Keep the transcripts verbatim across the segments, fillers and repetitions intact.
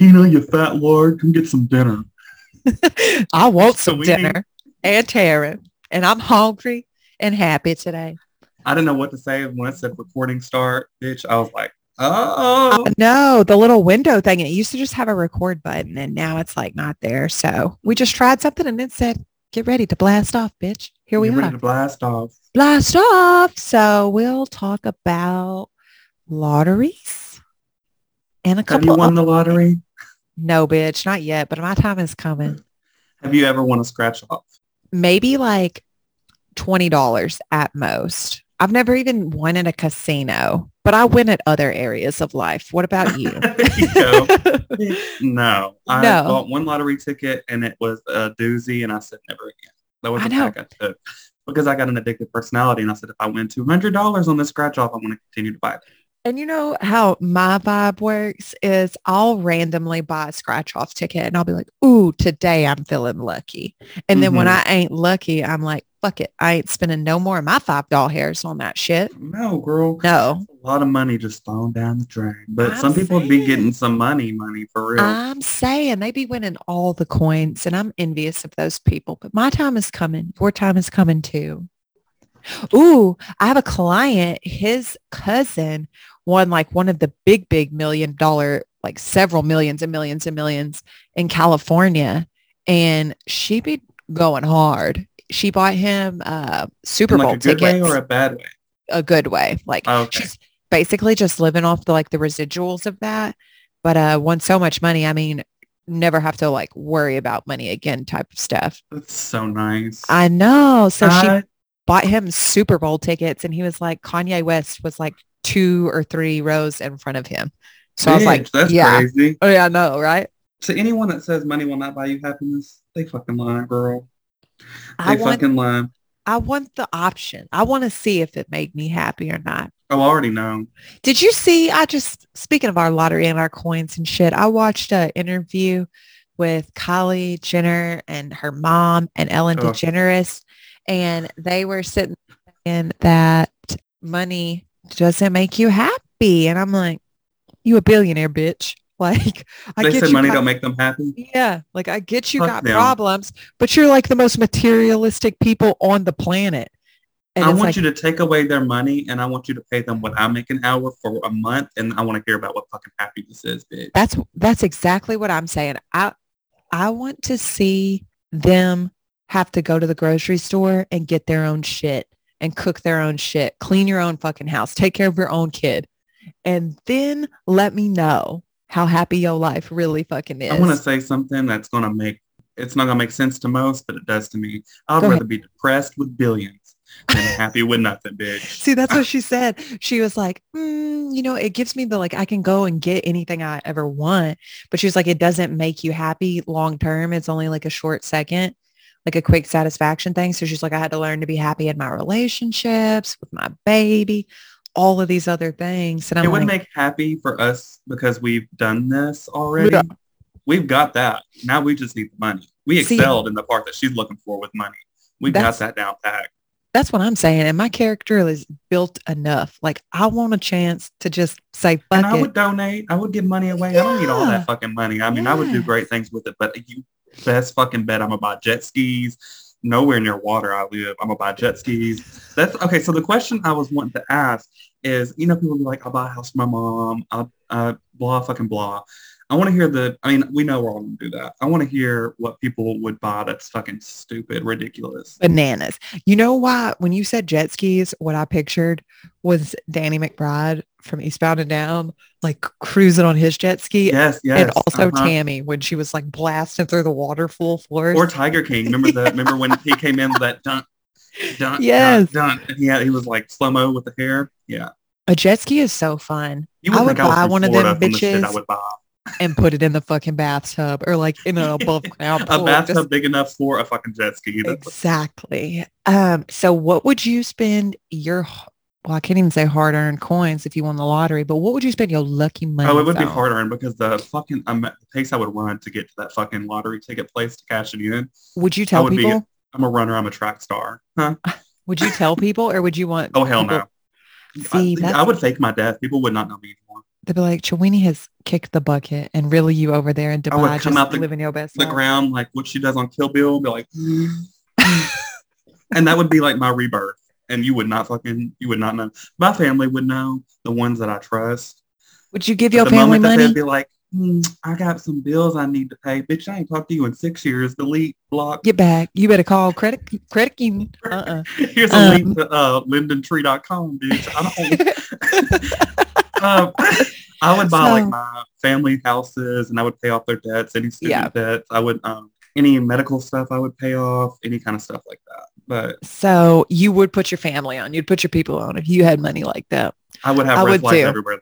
Tina, you fat lord, come get some dinner. I want some so dinner need- and Taryn, and I'm hungry and happy today. I didn't know what to say when I said recording start, bitch. I was like, oh. Uh, no, the little window thing. And it used to just have a record button, and now it's like not there. So we just tried something and it said, get ready to blast off, bitch. Here we get are. Get ready to blast off. Blast off. So we'll talk about lotteries and a couple of... Have you won the lottery? Things. No, bitch. Not yet, but my time is coming. Have you ever won a scratch off? Maybe like twenty dollars at most. I've never even won in a casino, but I win at other areas of life. What about you? no, no, I no. bought one lottery ticket and it was a doozy, and I said never again. That was the pack I took because I got an addictive personality, and I said if I win two hundred dollars on this scratch off, I want to continue to buy it. And you know how my vibe works is I'll randomly buy a scratch off ticket and I'll be like, ooh, today I'm feeling lucky. And then mm-hmm. when I ain't lucky, I'm like, fuck it. I ain't spending no more of my five doll hairs on that shit. No, girl. No. That's a lot of money just thrown down the drain. But I'm some people saying, be getting some money, money for real. I'm saying they be winning all the coins, and I'm envious of those people. But my time is coming. Your time is coming too. Ooh, I have a client, his cousin won like one of the big, big million dollar, like several millions and millions and millions in California. And she be going hard. She bought him uh, Super Bowl tickets. Like a good way or a bad way? A good way. Like oh, okay. She's basically just living off the, like the residuals of that. But uh, won so much money. I mean, never have to like worry about money again type of stuff. That's so nice. I know. So uh, she... bought him Super Bowl tickets, and he was like, Kanye West was like two or three rows in front of him. So bitch, I was like, that's yeah. crazy. Oh yeah, I know, right? To anyone that says money will not buy you happiness, they fucking lie, girl. They I want, fucking lie. I want the option. I want to see if it made me happy or not. Oh, I already know. Did you see, I just, speaking of our lottery and our coins and shit, I watched an interview with Kylie Jenner and her mom and Ellen oh. DeGeneres. And they were sitting in that money doesn't make you happy. And I'm like, you a billionaire, bitch. Like, I they get said you money got, don't make them happy. Yeah. Like, I get you Fuck got them. problems, but you're like the most materialistic people on the planet. And I want like, you to take away their money, and I want you to pay them what I make an hour for a month. And I want to hear about what fucking happiness is, bitch. That's, that's exactly what I'm saying. I, I want to see them have to go to the grocery store and get their own shit and cook their own shit, clean your own fucking house, take care of your own kid, and then let me know how happy your life really fucking is. I want to say something that's going to make, it's not going to make sense to most, but it does to me. I'd go rather ahead. be depressed with billions than happy with nothing, bitch. See, that's what she said. She was like, mm, you know, it gives me the, like, I can go and get anything I ever want, but she was like, it doesn't make you happy long term. It's only like a short second. Like a quick satisfaction thing. So she's like, I had to learn to be happy in my relationships with my baby, all of these other things. And I'm it would like, make happy for us because we've done this already. Yeah. We've got that. Now we just need the money. We excelled See, in the part that she's looking for with money. We got that down pat. That's what I'm saying. And my character is built enough. Like, I want a chance to just say, fuck and I it. would donate. I would give money away. Yeah. I don't need all that fucking money. I mean, yeah. I would do great things with it, but you best fucking bet I'm gonna buy jet skis. Nowhere near water I live. I'm gonna buy jet skis. That's okay. So the question I was wanting to ask is, you know, people be like, I'll buy a house for my mom, I'll uh, blah fucking blah. I want to hear the, I mean, we know we're all gonna do that. I want to hear what people would buy that's fucking stupid, ridiculous, bananas. You know why? When you said jet skis, what I pictured was Danny McBride from Eastbound and Down, like cruising on his jet ski. Yes, yes. And also uh-huh. Tammy when she was like blasting through the water full force. Or Tiger King. Remember that? Remember when he came in with that dunk, dunk, yes. dunk, dunk, and he had, he was like slow-mo with the hair. Yeah. A jet ski is so fun. You would I would think buy I was one Florida of them bitches the I would buy. And put it in the fucking bathtub or like in an above ground pool. A bathtub Just... big enough for a fucking jet ski. Exactly. Um, so what would you spend your... Well, I can't even say hard-earned coins if you won the lottery, but what would you spend your lucky money on? Oh, it would on? be hard-earned because the fucking um, the pace I would run to get to that fucking lottery ticket place to cash it in. Would you tell would people? Be, I'm a runner. I'm a track star. Huh? Would you tell people or would you want? Oh, hell people? no. See, I, I would fake my death. People would not know me anymore. they'd be like, Chawini has kicked the bucket, and really you over there and Dubai just out the, living your best life. The ground, like what she does on Kill Bill, be like, and that would be like my rebirth. And you would not fucking, you would not know. My family would know, the ones that I trust. Would you give your the family money? They'd be like, mm, I got some bills I need to pay. Bitch, I ain't talked to you in six years. Delete, block. Get back. You better call credit credit union. Uh-uh. Here's a um, link to uh, linden tree dot com, bitch. I don't Um, I would buy so, like my family houses, and I would pay off their debts, any student yeah. debts. I would um, any medical stuff I would pay off, any kind of stuff like that. But so you would put your family on, you'd put your people on if you had money like that. I would have I red flags everywhere.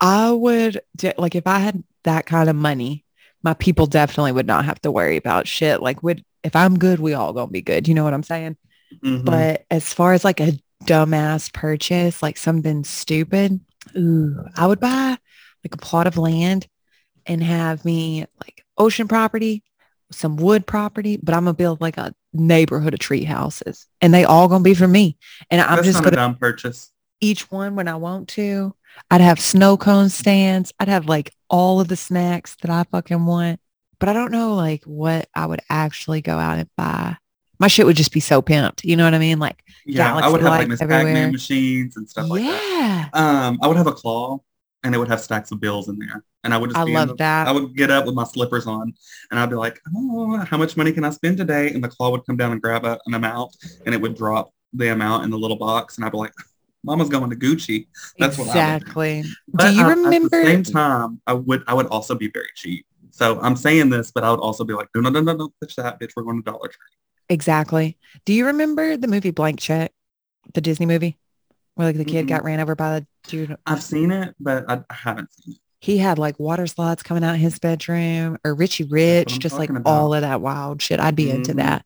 I would do, like if I had that kind of money, my people definitely would not have to worry about shit. Like would if I'm good, we all gonna be good. You know what I'm saying? Mm-hmm. But as far as like a dumbass purchase, like something stupid. Ooh, I would buy like a plot of land and have me like ocean property, some wood property, but I'm gonna build like a neighborhood of tree houses, and they all gonna be for me. And I'm That's just gonna a dumb purchase each one when I want to. I'd have snow cone stands. I'd have like all of the snacks that I fucking want. But I don't know like what I would actually go out and buy. My shit would just be so pimped. You know what I mean? Like, yeah, I would have like Miss Pac-Man machines and stuff like yeah. that. Yeah. Um, I would have a claw, and it would have stacks of bills in there. And I would just, I be love the, that. I would get up with my slippers on, and I'd be like, oh, how much money can I spend today? And the claw would come down and grab a, an amount, and it would drop the amount in the little box. And I'd be like, Mama's going to Gucci. That's exactly. what I would do. But do you I, remember? At the same time, I would, I would also be very cheap. So I'm saying this, but I would also be like, no, no, no, no, don't touch that, bitch. We're going to Dollar Tree. Exactly. Do you remember the movie Blank Check, the Disney movie, where like the kid mm-hmm. got ran over by the dude? I've seen it, but I, I haven't seen it. He had like water slides coming out of his bedroom, or Richie Rich, just like about. all of that wild shit. I'd be mm-hmm. into that.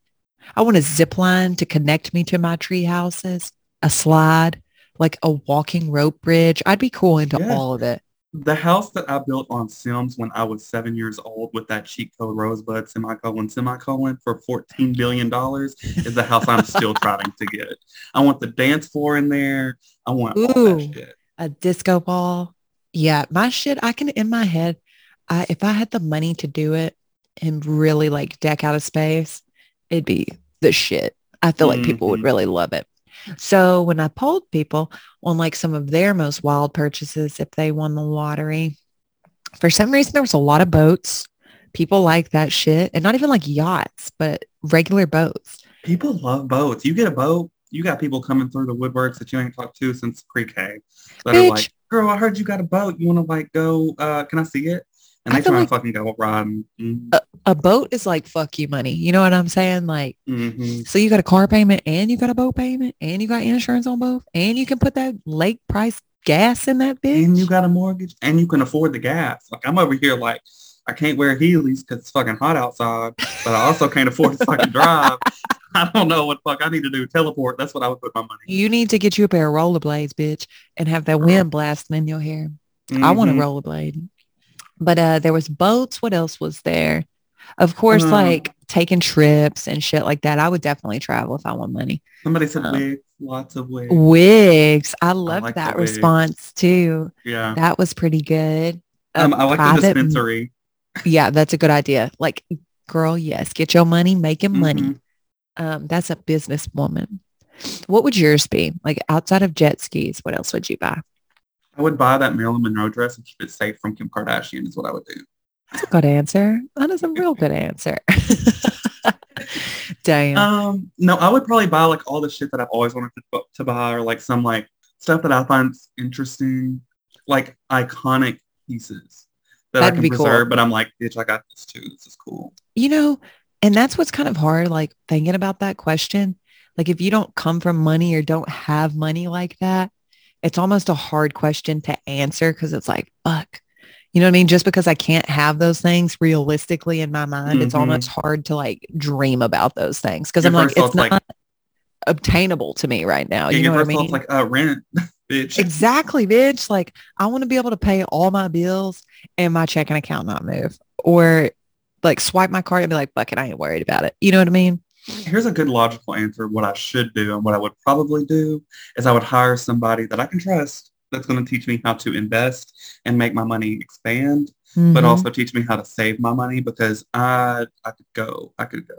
I want a zip line to connect me to my tree houses, a slide, like a walking rope bridge. I'd be cool into yeah. all of it. The house that I built on Sims when I was seven years old with that cheat code Rosebud semicolon semicolon for fourteen billion dollars is the house I'm still trying to get. I want the dance floor in there. I want Ooh, all that shit. A disco ball. Yeah, my shit, I can, in my head, I, if I had the money to do it and really like deck out of space, it'd be the shit. I feel mm-hmm. like people would really love it. So when I polled people on like some of their most wild purchases, if they won the lottery, for some reason, there was a lot of boats. People like that shit, and not even like yachts, but regular boats. People love boats. You get a boat, you got people coming through the woodworks that you ain't talked to since pre-K that Bitch. are like, girl, I heard you got a boat. You want to like go, uh, can I see it? And they try like and fucking go riding. Mm-hmm. A, a boat is like, fuck you money. You know what I'm saying? Like, mm-hmm. so you got a car payment, and you got a boat payment, and you got insurance on both, and you can put that lake price gas in that bitch. And you got a mortgage, and you can afford the gas. Like, I'm over here like, I can't wear Heelys because it's fucking hot outside, but I also can't afford to fucking drive. I don't know what fuck I need to do. Teleport. That's what I would put my money in. You need to get you a pair of rollerblades, bitch, and have that wind blasting in your hair. Mm-hmm. I want a rollerblade. But uh, there was boats. What else was there? Of course, um, like taking trips and shit like that. I would definitely travel if I want money. Somebody said um, wigs, lots of wigs. Wigs. I loved I like that response too. Yeah. That was pretty good. Um, um, I like private, the dispensary. Yeah, that's a good idea. Like, girl, yes, get your money, making mm-hmm. money. Um, that's a businesswoman. What would yours be? Like outside of jet skis, what else would you buy? I would buy that Marilyn Monroe dress and keep it safe from Kim Kardashian is what I would do. That's a good answer. That is a real good answer. Damn. Um, no, I would probably buy like all the shit that I've always wanted to, to buy, or like some like stuff that I find interesting, like iconic pieces that That'd I can be preserve. Cool. But I'm like, bitch, I got this too. This is cool. You know, and that's what's kind of hard, like thinking about that question. Like if you don't come from money or don't have money like that, it's almost a hard question to answer because it's like, fuck, you know what I mean? Just because I can't have those things realistically in my mind, mm-hmm. it's almost hard to like dream about those things because I'm like, it's not like, obtainable to me right now. Yeah, you know what I mean? Like uh, rent, bitch. Exactly, bitch. Like I want to be able to pay all my bills and my checking account not move, or like swipe my card and be like, fuck it, I ain't worried about it. You know what I mean? Here's a good logical answer. What I should do and what I would probably do is I would hire somebody that I can trust that's going to teach me how to invest and make my money expand, mm-hmm. but also teach me how to save my money, because I I could go, I could go.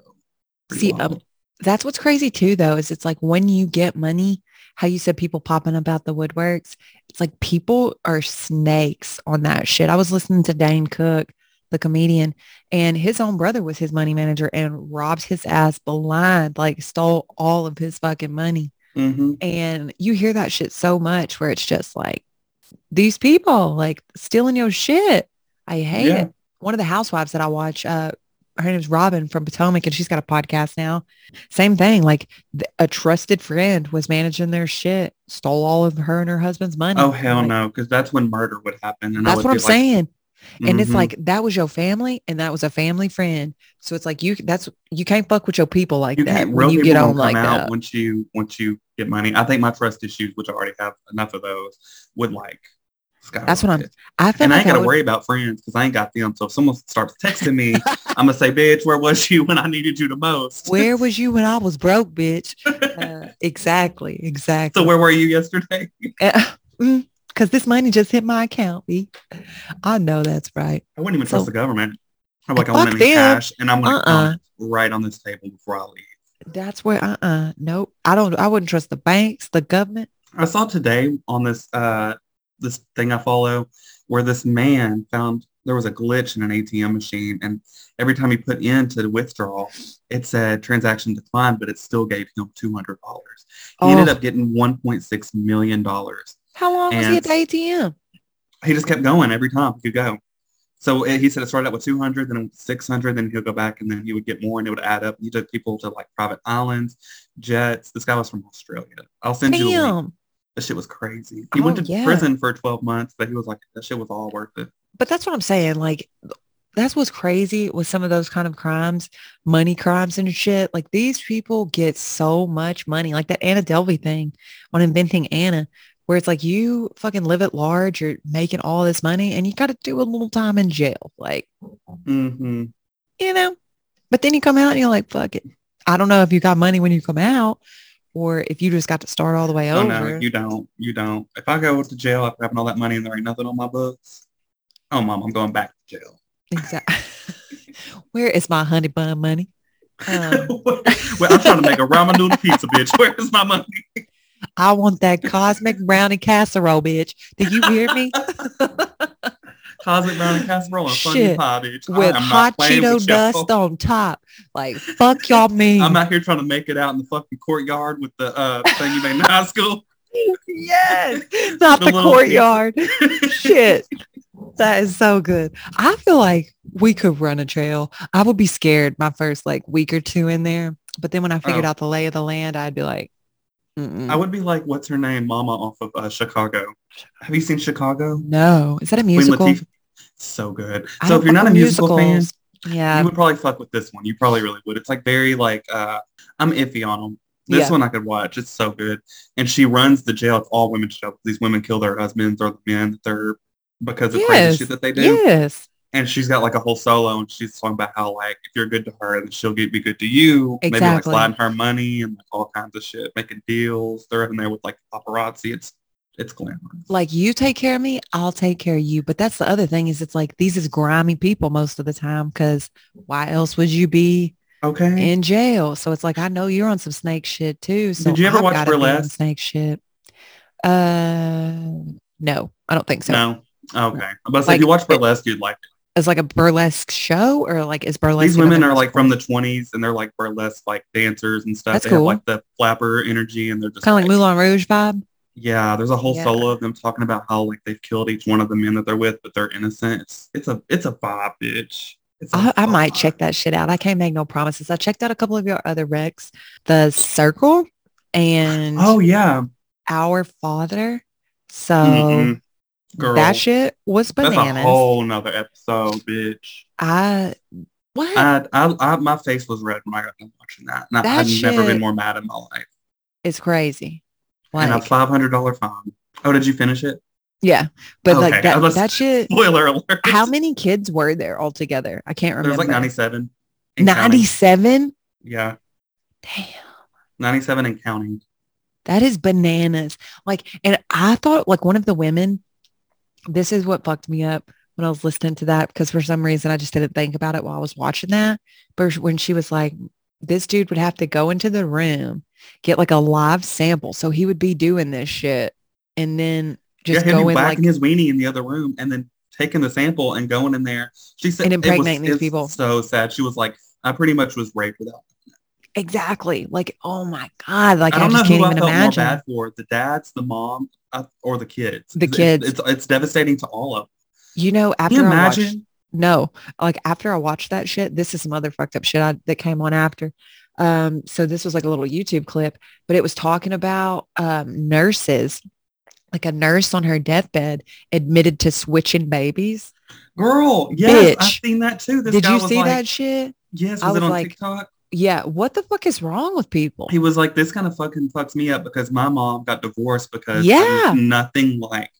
See, um, that's what's crazy too, though, is it's like when you get money, how you said people popping up out the woodworks, it's like people are snakes on that shit. I was listening to Dane Cook, the comedian, and his own brother was his money manager and robbed his ass blind, like stole all of his fucking money. Mm-hmm. And you hear that shit so much where it's just like these people like stealing your shit. I hate yeah. it. One of the housewives that I watch, uh, her name is Robin from Potomac, and she's got a podcast now. Same thing. Like th- a trusted friend was managing their shit, stole all of her and her husband's money. Oh, hell like, no. Cause that's when murder would happen. And that's I what I'm like, saying. And mm-hmm. it's like, that was your family and that was a family friend. So it's like, you, that's, you can't fuck with your people like you that. When you get on like that. Once you, once you get money, I think my trust issues, which I already have enough of those, would like. That's what I'm, I feel and like I ain't got to would... worry about friends because I ain't got them. So if someone starts texting me, I'm going to say, bitch, where was you when I needed you the most? Where was you when I was broke, bitch? Uh, exactly. Exactly. So where were you yesterday? uh, mm, Cause this money just hit my account. B. I know that's right. I wouldn't even so, trust the government. I'm like, I want any cash and I'm going to uh-uh. right on this table before I leave. That's where, uh-uh. Nope. I don't, I wouldn't trust the banks, the government. I saw today on this, uh, this thing I follow where this man found there was a glitch in an A T M machine, and every time he put in to withdraw, it said transaction declined, but it still gave him two hundred dollars. Oh. He ended up getting one point six million dollars. How long was he at the A T M? He just kept going every time he could go. So it, he said it started out with two hundred, then it was six hundred, then he'll go back, and then he would get more, and it would add up. He took people to like private islands, jets. This guy was from Australia. I'll send Damn. you a link. That shit was crazy. He oh, went to yeah. prison for twelve months, but he was like, that shit was all worth it. But that's what I'm saying. Like, that's what's crazy with some of those kind of crimes, money crimes and shit. Like, these people get so much money. Like that Anna Delvey thing on Inventing Anna, where it's like, you fucking live at large, you're making all this money, and you got to do a little time in jail. Like, mm-hmm. you know, but then you come out and you're like, fuck it. I don't know if you got money when you come out, or if you just got to start all the way over. Oh, no, you don't. You don't. If I go to jail after having all that money and there ain't nothing on my books, oh, Mom, I'm going back to jail. Exactly. Where is my honey bun money? Um, well, I'm trying to make a ramen noodle pizza, bitch. Where is my money? I want that cosmic brownie casserole, bitch. Did you hear me? Cosmic brownie casserole and funny pie, bitch. With hot Cheeto dust on top. Like, fuck y'all mean. I'm out here trying to make it out in the fucking courtyard with the uh, thing you made in high school. Yes. Not the, the courtyard. Shit. That is so good. I feel like we could run a trail. I would be scared my first like week or two in there. But then when I figured oh. out the lay of the land, I'd be like, mm-mm. I would be like, what's her name? Mama off of uh, Chicago. Have you seen Chicago? No. Is that a musical? So good. I so if you're not a musical musicals. fan, yeah. you would probably fuck with this one. You probably really would. It's like very like, uh, I'm iffy on them. This yeah. one I could watch. It's so good. And she runs the jail. It's all women's jail. These women kill their husbands or the men that they're, because of yes. crazy shit that they do. Yes. And she's got like a whole solo, and she's talking about how like if you're good to her, then she'll get, be good to you. Exactly. Maybe like sliding her money and like all kinds of shit, making deals. They're in there with like paparazzi. It's it's glamorous. Like, you take care of me, I'll take care of you. But that's the other thing is it's like these is grimy people most of the time, because why else would you be okay in jail? So it's like, I know you're on some snake shit too. So did you ever I've watch burlesque? Snake shit. Uh, no, I don't think so. No. Okay. But like, if you watch burlesque, you'd like it. Is like a burlesque show, or like is burlesque? These women are like from the twenties, and they're like burlesque like dancers and stuff. That's they cool. have like the flapper energy, and they're just kind of like, like Moulin Rouge vibe. Yeah, there's a whole yeah. solo of them talking about how like they've killed each one of the men that they're with, but they're innocent. It's, it's a it's a vibe, bitch. It's a I, vibe. I might check that shit out. I can't make no promises. I checked out a couple of your other recs, The Circle, and oh yeah, Our Father. So. Mm-hmm. Girl, that shit was bananas. That's a whole nother episode, bitch. I what? I, I, I my face was red when I got done watching that. And that I've shit never been more mad in my life. It's crazy. Like, and a five hundred dollar fine. Oh, did you finish it? Yeah, but okay. like that, that shit. Spoiler alert. How many kids were there altogether? I can't remember. There was like ninety-seven. Ninety-seven. Yeah. Damn. Ninety-seven and counting. That is bananas. Like, and I thought, like, one of the women, this is what fucked me up when I was listening to that, because for some reason I just didn't think about it while I was watching that. But when she was like, this dude would have to go into the room, get like a live sample. So he would be doing this shit and then just yeah, go in like his weenie in the other room and then taking the sample and going in there. She said, and impregnating it was, these people. So sad. She was like, I pretty much was raped without. Exactly. Like, oh my God. Like, I, don't I just know can't who even I felt imagine. More bad for, the dads, the mom, uh, or the kids. The kids. It's, it's, it's devastating to all of them. You know, after Can you imagine? I watched, no, like after I watched that shit, this is some other fucked up shit I, that came on after. Um, so this was like a little YouTube clip, but it was talking about um, nurses, like a nurse on her deathbed admitted to switching babies. Girl, yes, bitch. I've seen that too. This Did guy you was see like, that shit? Yes, was, I was it on like, TikTok? Yeah, what the fuck is wrong with people? He was like, this kind of fucking fucks me up because my mom got divorced because yeah. nothing like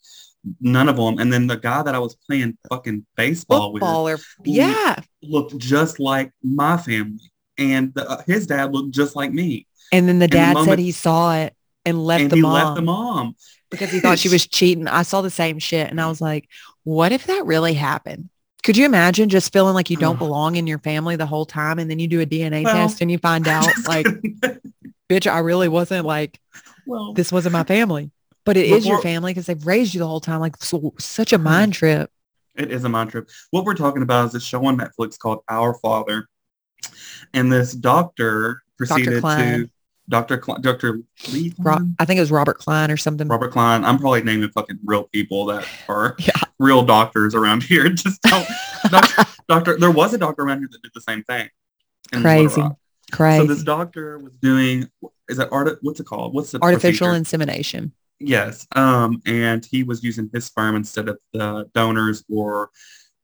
none of them. And then the guy that I was playing fucking baseball Footballer. with yeah, looked just like my family. And the, uh, his dad looked just like me. And then the and dad the moment, said he saw it and left and the he mom. left the mom. Because he thought she was cheating. I saw the same shit. And I was like, what if that really happened? Could you imagine just feeling like you don't belong in your family the whole time? And then you do a D N A well, test and you find out like, bitch, I really wasn't like, well, this wasn't my family, but it before, is your family because they've raised you the whole time. Like so, such a mind trip. It is a mind trip. What we're talking about is a show on Netflix called Our Father. And this doctor proceeded to Dr. Klein, Dr. Lee Klein? I think it was Robert Klein or something. Robert Klein. I'm probably naming fucking real people that are yeah. real doctors around here. Just don't, doctor, doctor. There was a doctor around here that did the same thing. Crazy, crazy. So this doctor was doing. Is that art? What's it called? What's the artificial procedure? Insemination? Yes. Um, and he was using his sperm instead of the donors or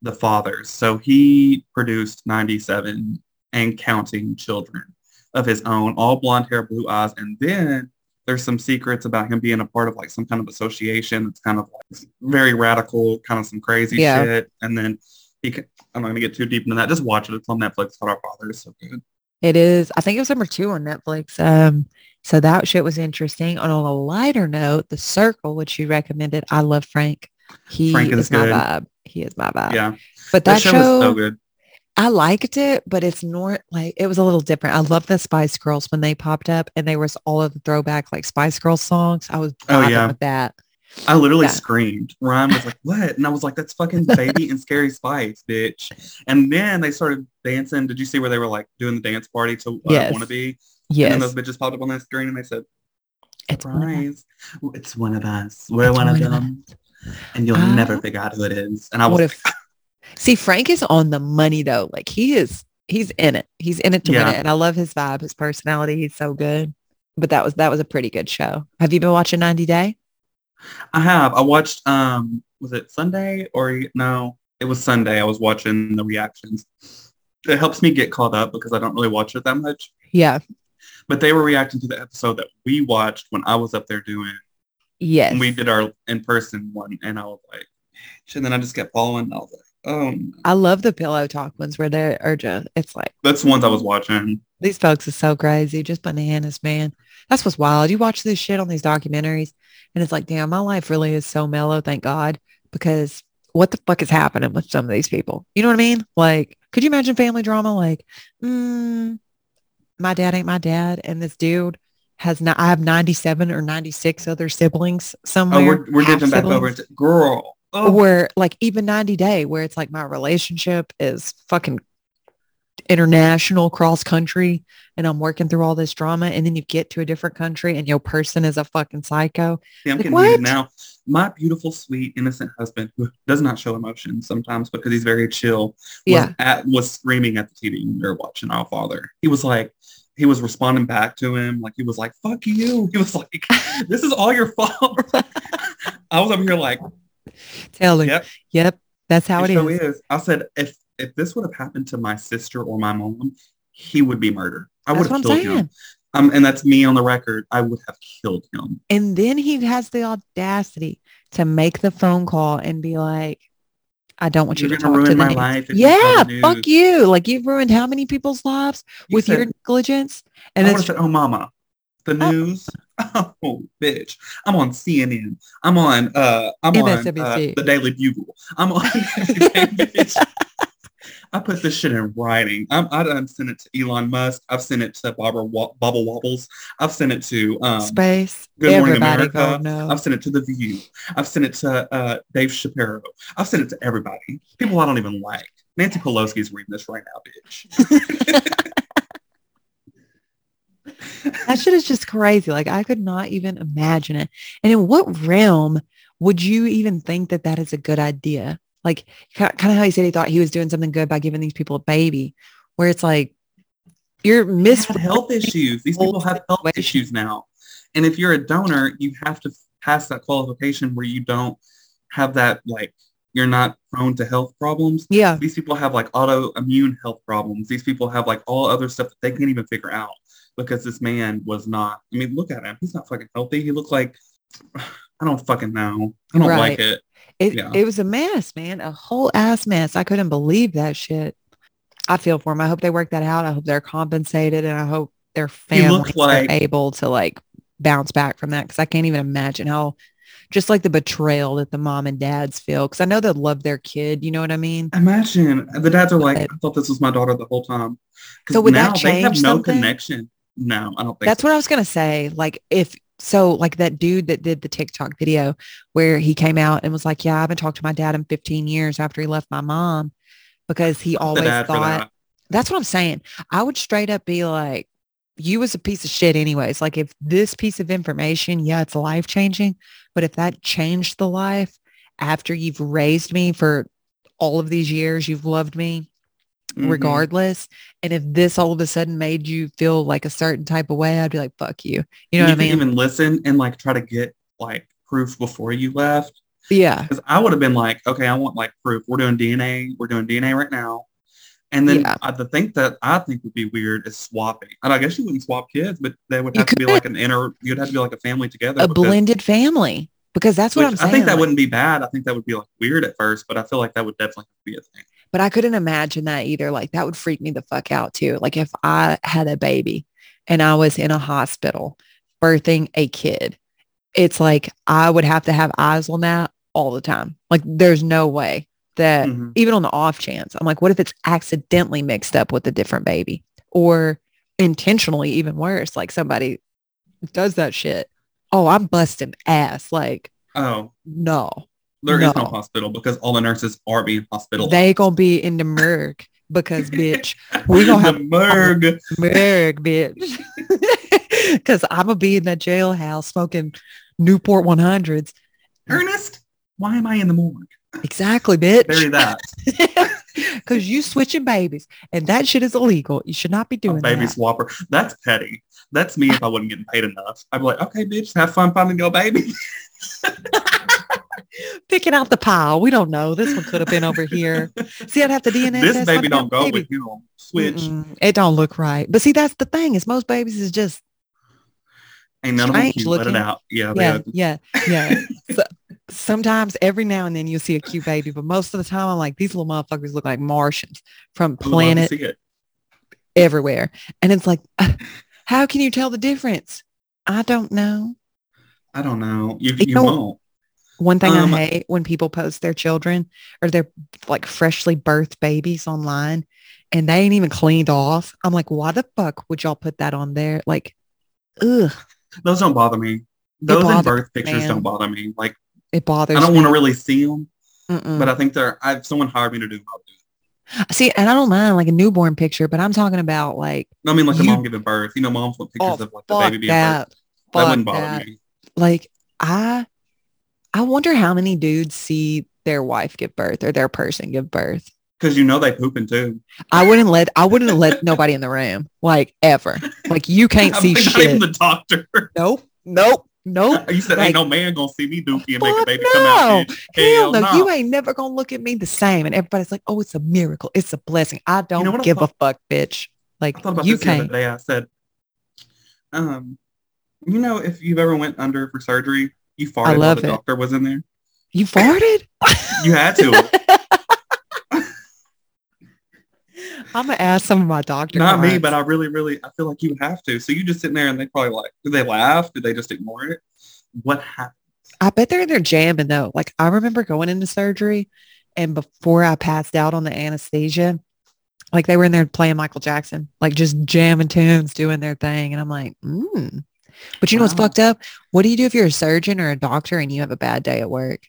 the fathers. So he produced ninety-seven and counting children of his own, all blonde hair, blue eyes. And then there's some secrets about him being a part of like some kind of association that's kind of like very radical, kind of some crazy yeah. shit. And then he can, I'm not going to get too deep into that. Just watch it. It's on Netflix. It's called Our Father. It's so good. It is. I think it was number two on Netflix. Um, so that shit was interesting. And on a lighter note, The Circle, which you recommended, I love Frank. He Frank is, is my vibe. He is my vibe. Yeah. But that, that show, show was so good. I liked it, but it's not like it was a little different. I loved the Spice Girls when they popped up and there was all of the throwback like Spice Girls songs. I was vibing oh, yeah. with that. I literally yeah. screamed. Ryan was like, what? And I was like, that's fucking Baby and Scary Spice, bitch. And then they started dancing. Did you see where they were like doing the dance party to uh, yes. Wannabe? Yes. And then those bitches popped up on that screen and they said, surprise. It's one of us. We're one, one of them. Us. And you'll uh, never figure out who it is. And I was like, see, Frank is on the money though. Like he is, he's in it. He's in it to yeah. win it. And I love his vibe, his personality. He's so good. But that was, that was a pretty good show. Have you been watching ninety day? I have. I watched, um, was it Sunday or no, it was Sunday. I was watching the reactions. It helps me get caught up because I don't really watch it that much. Yeah. But they were reacting to the episode that we watched when I was up there doing. Yes. And we did our in-person one and I was like, and then I just kept following and I was like, Um, I love the pillow talk ones where they're urgent. It's like that's the ones I was watching. These folks is so crazy, just bananas, man. That's what's wild. You watch this shit on these documentaries, and it's like, damn, my life really is so mellow, thank God. Because what the fuck is happening with some of these people? You know what I mean? Like, could you imagine family drama? Like, mm, my dad ain't my dad, and this dude has not. I have ninety-seven or ninety-six other siblings somewhere. Oh, we're we're dipping back over, to, girl. Oh. Or like even ninety day where it's like my relationship is fucking international cross country and I'm working through all this drama and then you get to a different country and your person is a fucking psycho. Yeah, I'm like, confused now. My beautiful, sweet, innocent husband who does not show emotion sometimes because he's very chill was, yeah. at, was screaming at the T V when we were watching Our Father. He was like, he was responding back to him. Like he was like, fuck you. He was like, this is all your fault. I was up here like, tell her. Yep. Yep. That's how it, it is. is. I said, if if this would have happened to my sister or my mom, he would be murdered. I would have killed him. Um, and that's me on the record. I would have killed him. And then he has the audacity to make the phone call and be like, I don't want You're you to talk ruin to my life. Yeah, fuck you. Like you've ruined how many people's lives you with said, your negligence? And I would have said, oh, mama, the news. Oh, bitch. I'm on C N N. I'm on uh, I'm M S N B C. on uh, the Daily Bugle. I'm on everything, bitch. I put this shit in writing. I'm, I done sent it to Elon Musk. I've sent it to Barbara Wa- Bubble Wobbles. I've sent it to um, Space. Good everybody Morning America. I've sent it to The View. I've sent it to uh, Dave Shapiro. I've sent it to everybody. People I don't even like. Nancy Pelosi's reading this right now, bitch. That shit is just crazy. Like, I could not even imagine it. And in what realm would you even think that that is a good idea? Like, kind of how he said he thought he was doing something good by giving these people a baby, where it's like, you're missing health issues. These people have health issues now. And if you're a donor, you have to pass that qualification where you don't have that, like, you're not prone to health problems. Yeah. These people have like autoimmune health problems. These people have like all other stuff that they can't even figure out. Because this man was not, I mean, look at him. He's not fucking healthy. He looked like, I don't fucking know. I don't right. like it. It, yeah. it was a mess, man. A whole ass mess. I couldn't believe that shit. I feel for him. I hope they work that out. I hope they're compensated. And I hope their families like, are able to like bounce back from that. Because I can't even imagine how, just like the betrayal that the mom and dads feel. Because I know they love their kid. You know what I mean? Imagine. The dads are like, I thought this was my daughter the whole time. So would now that change they have no something? Connection. No, I don't think that's so. What I was going to say. Like, if so, like that dude that did the TikTok video where he came out and was like, yeah, I haven't talked to my dad in fifteen years after he left my mom because he always thought that. That's what I'm saying. I would straight up be like, you was a piece of shit anyways. Like, if this piece of information, yeah, it's life changing, but if that changed the life after you've raised me for all of these years, you've loved me. Mm-hmm. Regardless, and if this all of a sudden made you feel like a certain type of way, I'd be like, fuck you. You know you what I mean? You even listen and like try to get like proof before you left. Yeah. Because I would have been like, okay, I want like proof. We're doing D N A. We're doing D N A right now. And then yeah. I, the thing that I think would be weird is swapping. And I guess you wouldn't swap kids, but they would have you to could. be like an inner, you'd have to be like a family together. A because, blended family. Because that's what I'm saying. I think that like, wouldn't be bad. I think that would be like weird at first, but I feel like that would definitely be a thing. But I couldn't imagine that either. Like, that would freak me the fuck out too. Like, if I had a baby and I was in a hospital birthing a kid, it's like, I would have to have eyes on that all the time. Like, there's no way that mm-hmm. even on the off chance, I'm like, what if it's accidentally mixed up with a different baby or intentionally, even worse, like somebody does that shit. Oh, I'm busting ass. Like, oh no. There no. is no hospital because all the nurses are being hospitalized. They gonna be in the morgue because, bitch, we gonna have the morgue, morgue, bitch. Because I'm gonna be in the jailhouse smoking Newport one hundreds. Ernest, why am I in the morgue? Exactly, bitch. Bury that. Because you switching babies, and that shit is illegal. You should not be doing a baby that. Swapper. That's petty. That's me if I wasn't getting paid enough. I'd be like, okay, bitch, have fun finding your baby. Picking out the pile. We don't know. This one could have been over here. See, I'd have to D N A this test. This baby don't go baby. With you. Switch. Mm-mm. It don't look right. But see, that's the thing is most babies is just ain't none of them cute. Let it out. Yeah, yeah, yeah, yeah. So, sometimes every now and then you'll see a cute baby, but most of the time I'm like, these little motherfuckers look like Martians from planet everywhere. And it's like, uh, how can you tell the difference? I don't know. I don't know. You, you, you won't. One thing um, I hate when people post their children or their like freshly birthed babies online and they ain't even cleaned off. I'm like, why the fuck would y'all put that on there? Like, ugh. Those don't bother me. Those in birth me, pictures man. Don't bother me. Like, it bothers me. I don't want to really see them, Mm-mm. but I think they're, I, if someone hired me to do it, I'll do it. See, and I don't mind like a newborn picture, but I'm talking about like. I mean, like you, the mom giving birth. You know, moms put pictures oh, of like the baby being birthed. That wouldn't bother that. me. Like, I. I wonder how many dudes see their wife give birth or their person give birth. Cause you know, they pooping too. I wouldn't let, I wouldn't let nobody in the room like ever. Like you can't see shit. Not even the doctor. Nope. Nope. Nope. You said like, ain't no man going to see me dookie and make a baby no. come out. Hell, hell no. Nah. You ain't never going to look at me the same. And everybody's like, oh, it's a miracle. It's a blessing. I don't you know give I thought, a fuck, bitch. Like I thought about you this can't. The other day I said, um, you know, if you've ever went under for surgery, you farted I love while the it. Doctor was in there. You farted? You had to. I'm going to ask some of my doctor Not clients. me, but I really, really, I feel like you have to. So you just sitting there and they probably like, do they laugh? Do they just ignore it? What happens? I bet they're in their jamming though. Like I remember going into surgery and before I passed out on the anesthesia, like they were in there playing Michael Jackson, like just jamming tunes, doing their thing. And I'm like, mm. But you know wow. what's fucked up? What do you do if you're a surgeon or a doctor and you have a bad day at work?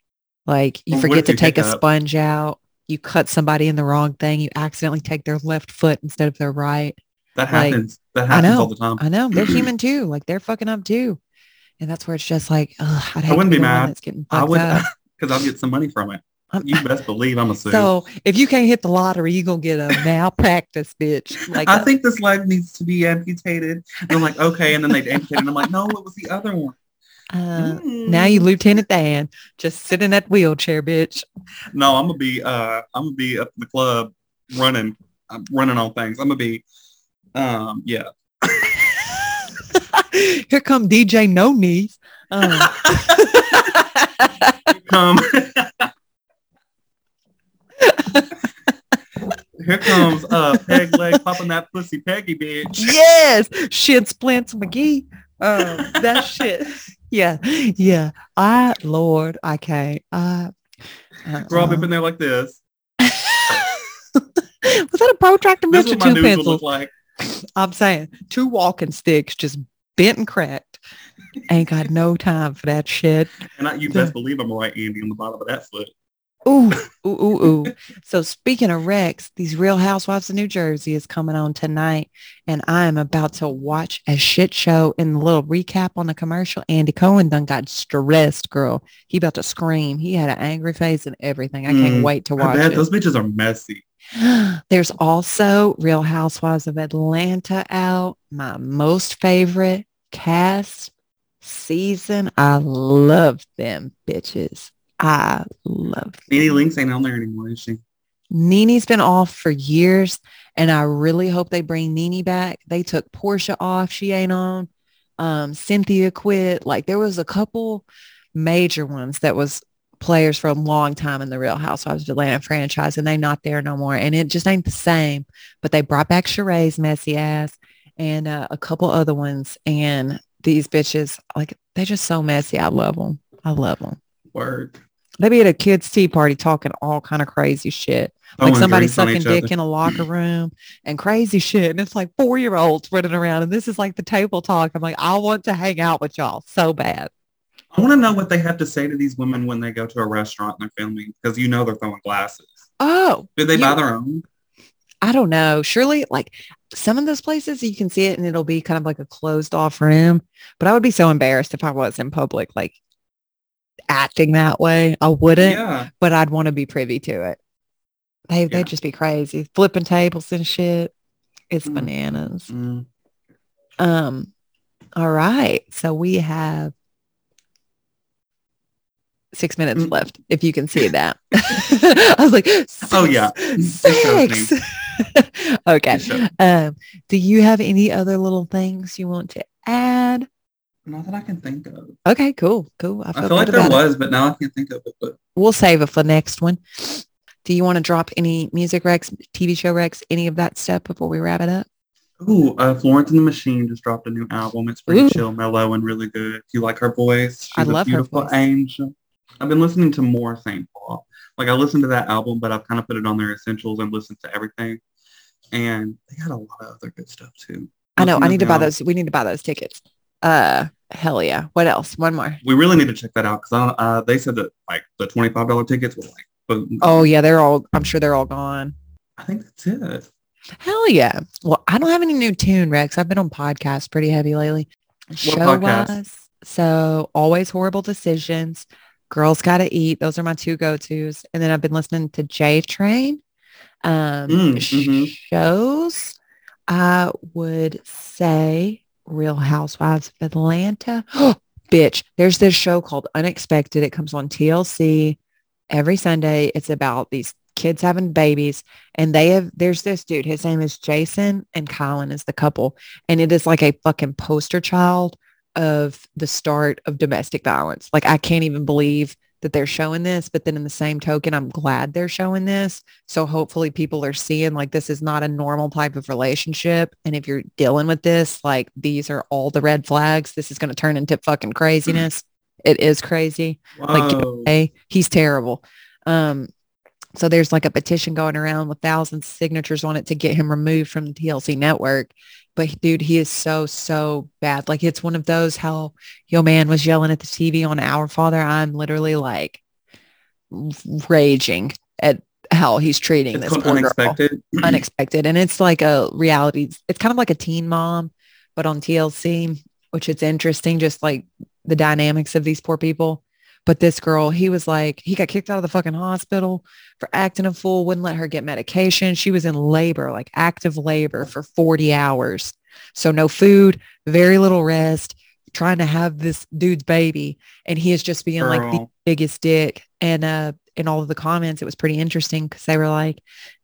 Like you well, forget to you take a up? sponge out. You cut somebody in the wrong thing. You accidentally take their left foot instead of their right. That happens. Like, that happens know, all the time. I know. They're human too. Like they're fucking up too. And that's where it's just like, ugh, I'd hate I wouldn't be mad. I would, because I'll get some money from it. I'm, you best believe I'm a suit. So if you can't hit the lottery, you're going to get a malpractice, bitch. Like I a, think this leg needs to be amputated. And I'm like, okay. And then they amputate it. And I'm like, no, it was the other one. Uh, mm. Now you Lieutenant Dan, just sit in that wheelchair, bitch. No, I'm gonna be uh, I'm gonna be up in the club running, I'm running on things. I'm gonna be, um, yeah. Here come D J No Knees. Um. Here come. Here comes uh, Peg Leg popping that pussy, Peggy, bitch. Yes, shit splints McGee. Um, that shit. Yeah, yeah. I, Lord, I can't. Uh, uh, Rob up in there like this. Was that a protractor this bitch or two pencils? Look like. I'm saying two walking sticks just bent and cracked. Ain't got no time for that shit. And I, you best believe I'm right, Andy, on the bottom of that foot. Ooh, ooh, ooh, ooh. So speaking of wrecks, these Real Housewives of New Jersey is coming on tonight, and I am about to watch a shit show. In the little recap on the commercial, Andy Cohen done got stressed, girl. He about to scream. He had an angry face and everything. I can't mm, wait to watch it. Those bitches are messy. There's also Real Housewives of Atlanta out. My most favorite cast season. I love them bitches. I love it. Nene Lynx ain't on there anymore, is she? Nene's been off for years, and I really hope they bring Nene back. They took Portia off. She ain't on. Um, Cynthia quit. Like, there was a couple major ones that was players for a long time in the Real Housewives of Atlanta franchise, and they not there no more. And it just ain't the same. But they brought back Sheree's messy ass and uh, a couple other ones. And these bitches, like, they're just so messy. I love them. I love them. Word. They be at a kids' tea party talking all kind of crazy shit. Like somebody sucking dick in a locker room and crazy shit. And it's like four-year-olds running around. And this is like the table talk. I'm like, I want to hang out with y'all so bad. I want to know what they have to say to these women when they go to a restaurant and they're filming. Because you know they're throwing glasses. Oh. Do they you, buy their own? I don't know. Surely, like, some of those places you can see it and it'll be kind of like a closed-off room. But I would be so embarrassed if I was in public, like, acting that way. I wouldn't, yeah. But I'd want to be privy to it. They, yeah. They'd just be crazy. Flipping tables and shit. It's mm. bananas. Mm. Um, all right. So we have six minutes mm. left, if you can see that. I was like, six, oh, yeah. Six. Okay. Um, do you have any other little things you want to add? Not that I can think of. Okay, cool, cool. I feel, I feel like there was, it. but now I can't think of it. But we'll save it for next one. Do you want to drop any music recs, T V show recs, any of that stuff before we wrap it up? Ooh, uh, Florence and the Machine just dropped a new album. It's pretty Ooh. chill, mellow, and really good. If you like her voice, she's I love a beautiful her voice. angel. I've been listening to more Saint Paul. Like I listened to that album, but I've kind of put it on their essentials and listened to everything. And they got a lot of other good stuff too. I know. I need to buy those. We need to buy those tickets. Uh, hell yeah. What else? One more. We really need to check that out because uh, they said that like the twenty-five dollars tickets were like, boom. Oh yeah, they're all, I'm sure they're all gone. I think that's it. Hell yeah. Well, I don't have any new tune Rex. I've been on podcasts pretty heavy lately. What show wise, so Always Horrible Decisions, Girls Gotta Eat. Those are my two go-tos. And then I've been listening to J Train. Um, mm, sh- mm-hmm. Shows, I would say Real Housewives of Atlanta. Oh, bitch, there's this show called Unexpected. It comes on T L C every Sunday. It's about these kids having babies, and they have there's this dude, his name is Jason, and Colin is the couple, and it is like a fucking poster child of the start of domestic violence. Like I can't even believe that they're showing this, but then in the same token, I'm glad they're showing this. So hopefully people are seeing like, this is not a normal type of relationship. And if you're dealing with this, like these are all the red flags. This is going to turn into fucking craziness. It is crazy. Whoa. Like, get away. He's terrible. Um, so there's like a petition going around with thousands of signatures on it to get him removed from the T L C network. But dude, he is so, so bad. Like it's one of those, how your man was yelling at the T V on Our Father. I'm literally like raging at how he's treating it's this poor unexpected. Girl. Unexpected. And it's like a reality. It's kind of like a Teen Mom, but on T L C, which it's interesting, just like the dynamics of these poor people. But this girl, he was like, he got kicked out of the fucking hospital for acting a fool, wouldn't let her get medication. She was in labor, like active labor for forty hours. So no food, very little rest, trying to have this dude's baby. And he is just being girl. like the biggest dick. And uh, in all of the comments, it was pretty interesting because they were like,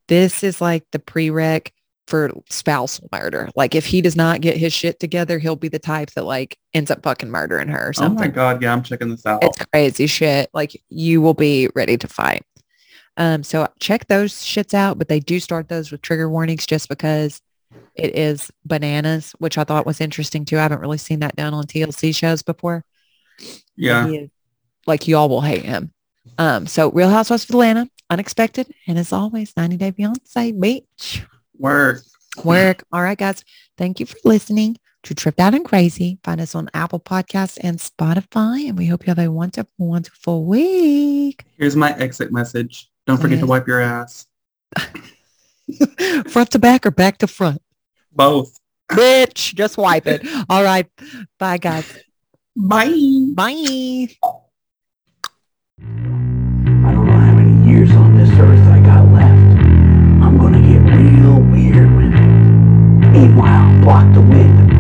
this is like the prereq for spousal murder. Like if he does not get his shit together, he'll be the type that like ends up fucking murdering her or something. Oh my God. Yeah. I'm checking this out. It's crazy shit. Like you will be ready to fight. Um, so check those shits out, but they do start those with trigger warnings just because it is bananas, which I thought was interesting too. I haven't really seen that done on T L C shows before. Yeah. Is, like y'all will hate him. Um, so Real Housewives of Atlanta, unexpected. And as always, ninety day Fiance, bitch. Work. Work. All right, guys. Thank you for listening to Tripped Out and Crazy. Find us on Apple Podcasts and Spotify. And we hope you have a wonderful, wonderful week. Here's my exit message. Don't forget yes. to wipe your ass. Front to back or back to front? Both. Bitch, just wipe it. All right. Bye, guys. Bye. Bye. I don't know how many years on this earth I got left. I'm going to get real weird with it. Meanwhile, block the wind.